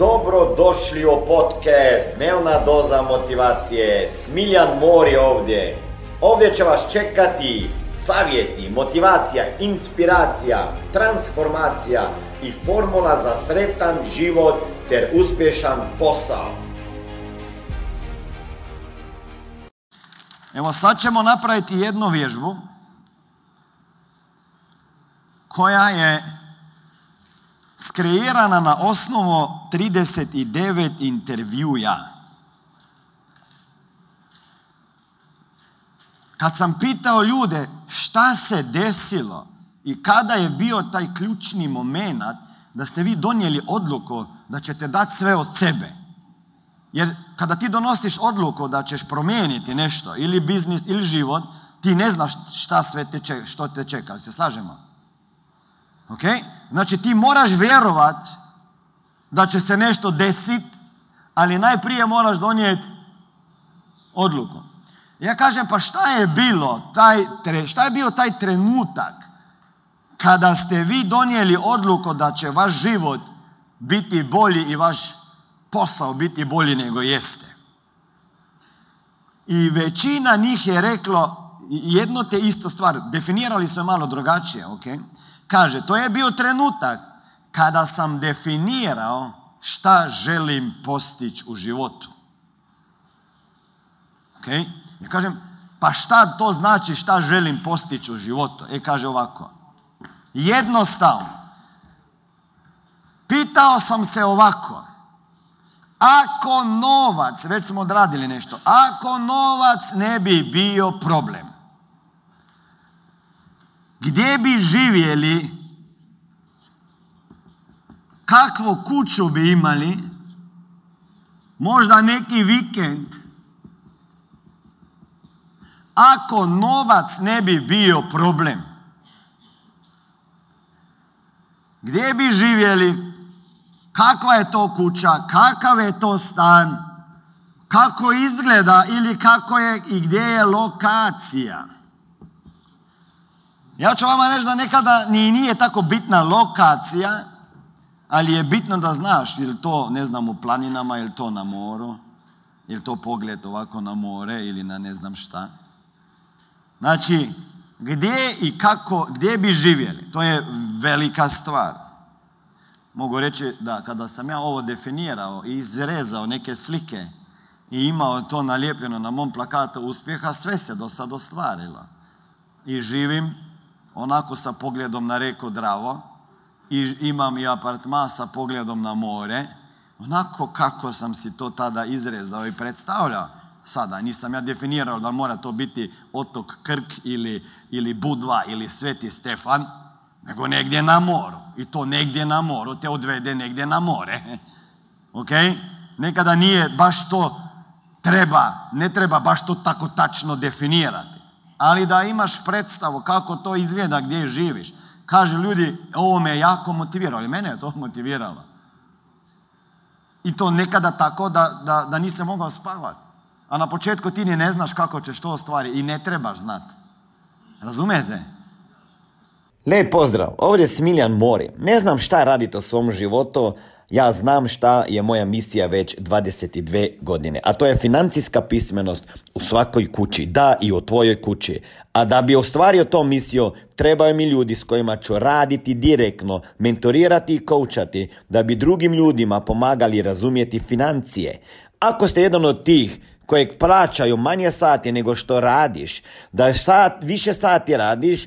Dobro došli u podcast, dnevna doza motivacije, Smiljan Mori ovdje. Ovdje će vas čekati savjeti, motivacija, inspiracija, transformacija i formula za sretan život ter uspješan posao. Evo sad ćemo napraviti jednu vježbu koja je skreirana na osnovu 39 intervjuja. Kad sam pitao ljude šta se desilo i kada je bio taj ključni moment da ste vi donijeli odluku da ćete dati sve od sebe. Jer kada ti donosiš odluku da ćeš promijeniti nešto, ili biznis, ili život, ti ne znaš šta sve te čeka. Se slažemo? Okay? Znači ti moraš vjerovat da će se nešto desiti, ali najprije moraš donijeti odluku. Ja kažem, pa šta je bio taj trenutak kada ste vi donijeli odluku da će vaš život biti bolji i vaš posao biti bolji nego jeste. I većina njih je reklo jedno te isto stvar. Definirali su je malo drugačije, okay? Kaže, to je bio trenutak kada sam definirao šta želim postići u životu. Okay? Ja kažem, pa šta to znači šta želim postići u životu? Kaže ovako, jednostavno, pitao sam se ovako, ako novac, već smo odradili nešto, ako novac ne bi bio problem, gdje bi živjeli, kakvu kuću bi imali, možda neki vikend, ako novac ne bi bio problem. Gdje bi živjeli, kakva je to kuća, kakav je to stan, kako izgleda ili kako je i gdje je lokacija. Ja ću vama reći da nekada ni nije tako bitna lokacija, ali je bitno da znaš, je li to, ne znam, u planinama, je li to na moru, je li to pogled ovako na more ili na ne znam šta. Znači, gdje i kako, gdje bi živjeli, to je velika stvar. Mogu reći da kada sam ja ovo definirao i izrezao neke slike i imao to nalijepljeno na mom plakatu uspjeha, sve se do sad ostvarilo. I živim onako sa pogledom na reku Dravo i imam i apartman sa pogledom na more, onako kako sam si to tada izrezao i predstavljao. Sada nisam ja definirao da mora to biti otok Krk ili Budva ili Sveti Stefan, nego negdje na moru. I to negdje na moru te odvede negdje na more. Okay? Nekada nije baš to ne treba baš to tako tačno definirati. Ali da imaš predstavu kako to izgleda gdje živiš. Kaže ljudi, ovo me jako motiviralo, ali mene je to motiviralo. I to nekada tako da nisam mogao spavati. A na početku ti ni ne znaš kako ćeš to ostvariti i ne trebaš znati. Razumijete? Lijep pozdrav, ovdje je Smiljan Mori. Ne znam šta radite u svom životu, ja znam šta je moja misija već 22 godine, a to je financijska pismenost u svakoj kući, da i u tvojoj kući. A da bi ostvario to misiju, trebaju mi ljudi s kojima ću raditi direktno, mentorirati i koučati, da bi drugim ljudima pomagali razumjeti financije. Ako ste jedan od tih kojeg plaćaju manje sati nego što radiš, da više sati radiš,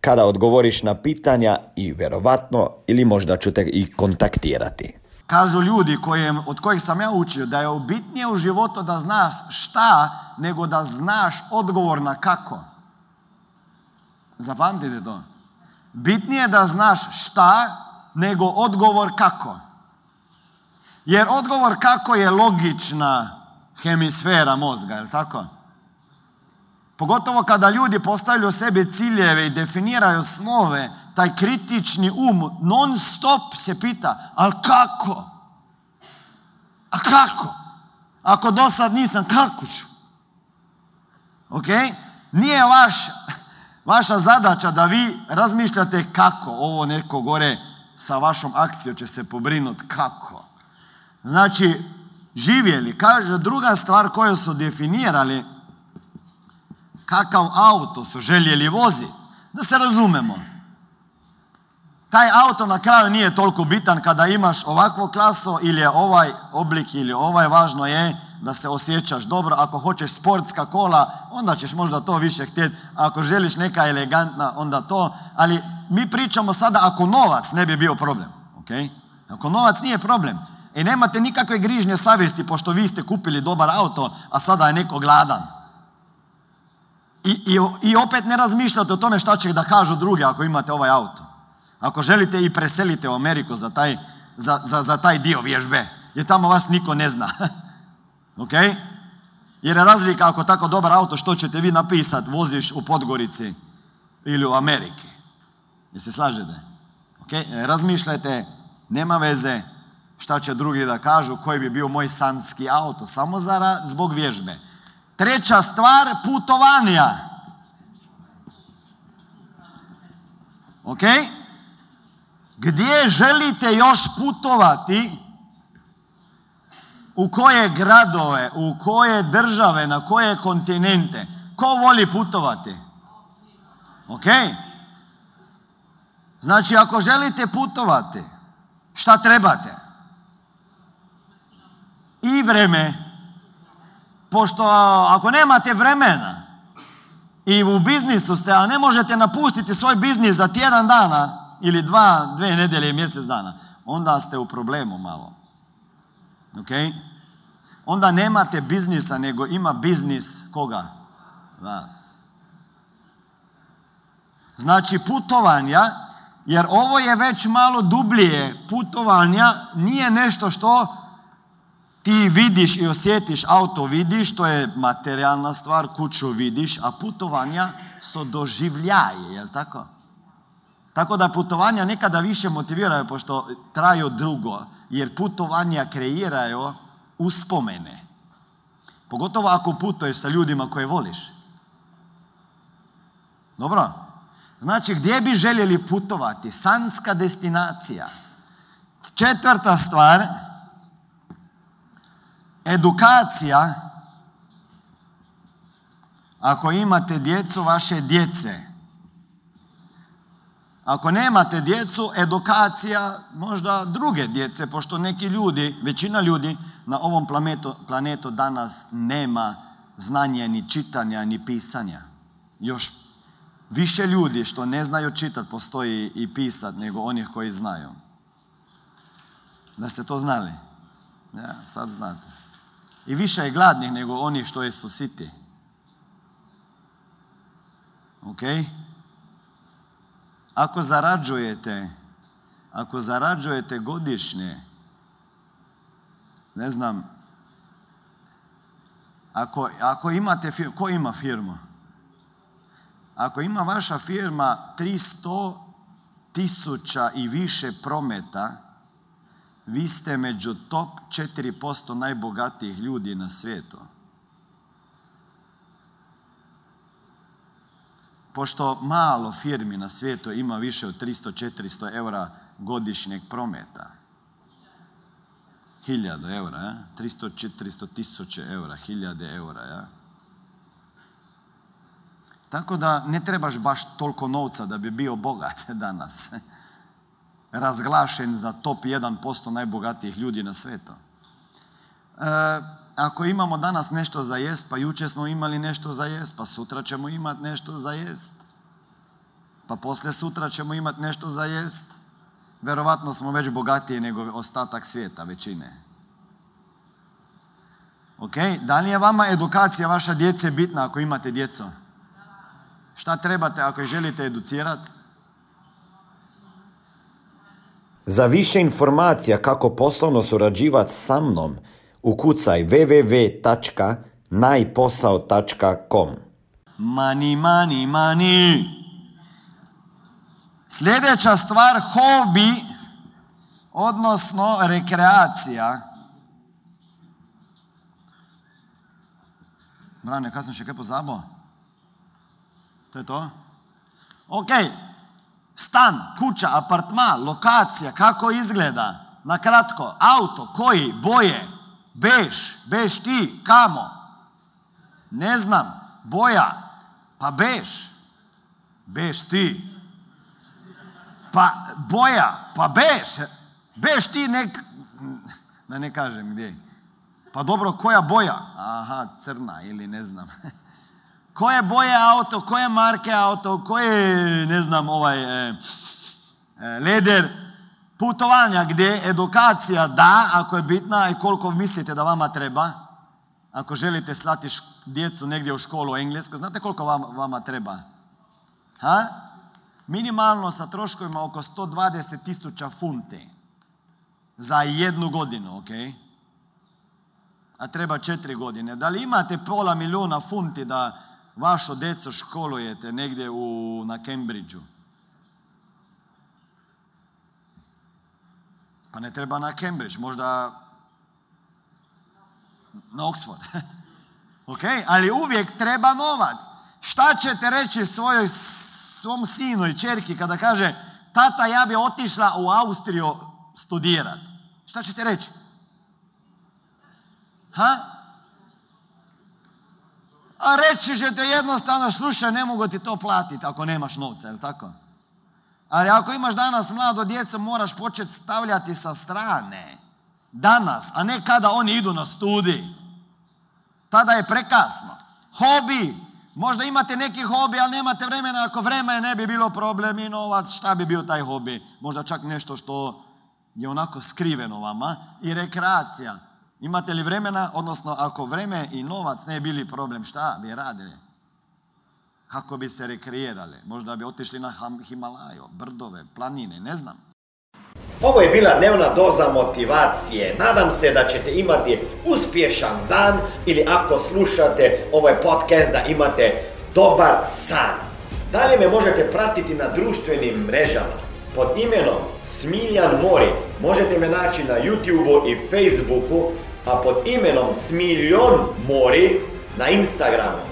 kada odgovoriš na pitanja i vjerovatno ili možda ću te i kontaktirati. Kažu ljudi od kojih sam ja učio da je bitnije u životu da znaš šta nego da znaš odgovor na kako. Zapamtite to. Bitnije je da znaš šta nego odgovor kako. Jer odgovor kako je logična hemisfera mozga, je li tako? Pogotovo kada ljudi postavljaju sebi ciljeve i definiraju snove, taj kritični um non stop se pita, ali kako? A kako? Ako do sad nisam, kako ću? Ok? Nije vaša zadaća da vi razmišljate kako. Ovo neko gore sa vašom akcijom će se pobrinuti kako. Znači, živjeli. Kaže, druga stvar koju su definirali, kakav auto su željeli vozi. Da se razumemo. Taj auto na kraju nije toliko bitan kada imaš ovakvo klaso ili je ovaj oblik ili ovaj, važno je da se osjećaš dobro. Ako hoćeš sportska kola, onda ćeš možda to više htjeti. Ako želiš neka elegantna, onda to. Ali mi pričamo sada ako novac ne bi bio problem. Okay? Ako novac nije problem. I nemate nikakve grižnje savjesti pošto vi ste kupili dobar auto, a sada je neko gladan. I opet ne razmišljate o tome šta će da kažu drugi ako imate ovaj auto. Ako želite i preselite u Ameriku za taj dio vježbe. Jer tamo vas niko ne zna. Ok? Jer je razlika ako tako dobar auto što ćete vi napisati voziš u Podgorici ili u Ameriki. Jel se slažete? Ok? Razmišljajte, nema veze šta će drugi da kažu, koji bi bio moj sanski auto. Samo zbog vježbe. Treća stvar, putovanja. Ok? Gdje želite još putovati, u koje gradove, u koje države, na koje kontinente? Ko voli putovati? Ok? Znači, ako želite putovati, šta trebate? I vreme. Pošto ako nemate vremena i u biznisu ste, a ne možete napustiti svoj biznis za tjedan dana, ili dve nedelje i mjesec dana, onda ste u problemu malo. Ok? Onda nemate biznisa, nego ima biznis koga? Vas. Znači putovanja, jer ovo je već malo dublje, putovanja nije nešto što ti vidiš i osjetiš, auto vidiš, to je materijalna stvar, kuću vidiš, a putovanja su doživljaje, je li tako? Tako da putovanja nekada više motiviraju pošto traju dugo, jer putovanja kreiraju uspomene. Pogotovo ako putuješ sa ljudima koje voliš. Dobro? Znači gdje bi željeli putovati? Sanska destinacija. Četvrta stvar, edukacija. Ako imate djecu, vaše djece. Ako nemate djecu, edukacija možda druge djece, pošto neki ljudi, većina ljudi na ovom planetu danas nema znanja ni čitanja ni pisanja. Još više ljudi što ne znaju čitati postoji i pisati nego onih koji znaju. Da ste to znali? Ja, sad znate. I više je gladnih nego onih što su siti. Okej? Ako zarađujete godišnje, ne znam, ako imate firmu, ko ima firmu? Ako ima vaša firma 300.000 i više prometa, vi ste među top 4% najbogatijih ljudi na svijetu. Pošto malo firmi na svijetu ima više od 300-400 eura godišnjeg prometa. 1000 eura, ja? 300-400.000 eura, 1000 eura, ja? Tako da ne trebaš baš toliko novca da bi bio bogat danas. Razglašen za top 1% najbogatijih ljudi na svijetu. Ako imamo danas nešto za jest, pa juče smo imali nešto za jest, pa sutra ćemo imati nešto za jest. Pa poslije sutra ćemo imati nešto za jest. Vjerovatno smo već bogatiji nego ostatak svijeta, većine. Ok, da li je vama edukacija vaša djece bitna ako imate djecu? Šta trebate ako ih želite educirati? Za više informacija kako poslovno surađivati sa mnom, ukucaj www.najposao.com. Mani, mani, mani. Sljedeća stvar, hobi, odnosno rekreacija. Brane, kaj sem še kaj pozabo? To je to? Ok, stan, kuća, apartma, lokacija, kako izgleda? Nakratko, auto, koji, boje, bež ti, kamo? Ne znam, boja, pa bež ti. Pa boja, pa bež ti nek... Da ne kažem gdje. Pa dobro, koja boja? Aha, crna ili ne znam. Koje boje auto, koje marke auto, koje, ne znam, leder... Putovanja gdje, edukacija da, ako je bitna i koliko mislite da vama treba. Ako želite slati djecu negdje u školu englesko, znate koliko vama treba? Ha? Minimalno sa troškovima oko 120.000 funti za 1 godinu, ok? A treba 4 godine. Da li imate pola milijuna funti da vašu djecu školujete negdje na Cambridgeu? Pa ne treba na Cambridge, možda na Oxford. Ok, ali uvijek treba novac. Šta ćete reći svom sinu i čerki kada kaže tata, ja bi otišla u Austriju studirati? Šta ćete reći? Ha? A reći ćete jednostavno, slušaj, ne mogu ti to platiti ako nemaš novca, je li tako? Ali ako imaš danas mlado djeca, moraš početi stavljati sa strane. Danas, a ne kada oni idu na studij. Tada je prekasno. Hobi. Možda imate neki hobi, ali nemate vremena. Ako vremena ne bi bilo problem i novac, šta bi bio taj hobi? Možda čak nešto što je onako skriveno vama. I rekreacija. Imate li vremena, odnosno ako vreme i novac ne bili problem, šta bi radili? Kako bi se rekreirali. Možda bi otišli na Himalaju, brdove, planine, ne znam. Ovo je bila dnevna doza motivacije. Nadam se da ćete imati uspješan dan ili ako slušate ovaj podcast da imate dobar san. Dalje me možete pratiti na društvenim mrežama pod imenom Smiljan Mori. Možete me naći na YouTubeu i Facebooku, a pod imenom Smiljan Mori na Instagramu.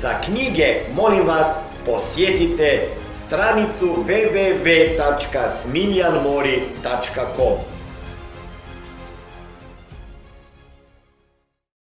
Za knjige, molim vas, posjetite stranicu www.smiljanmori.com.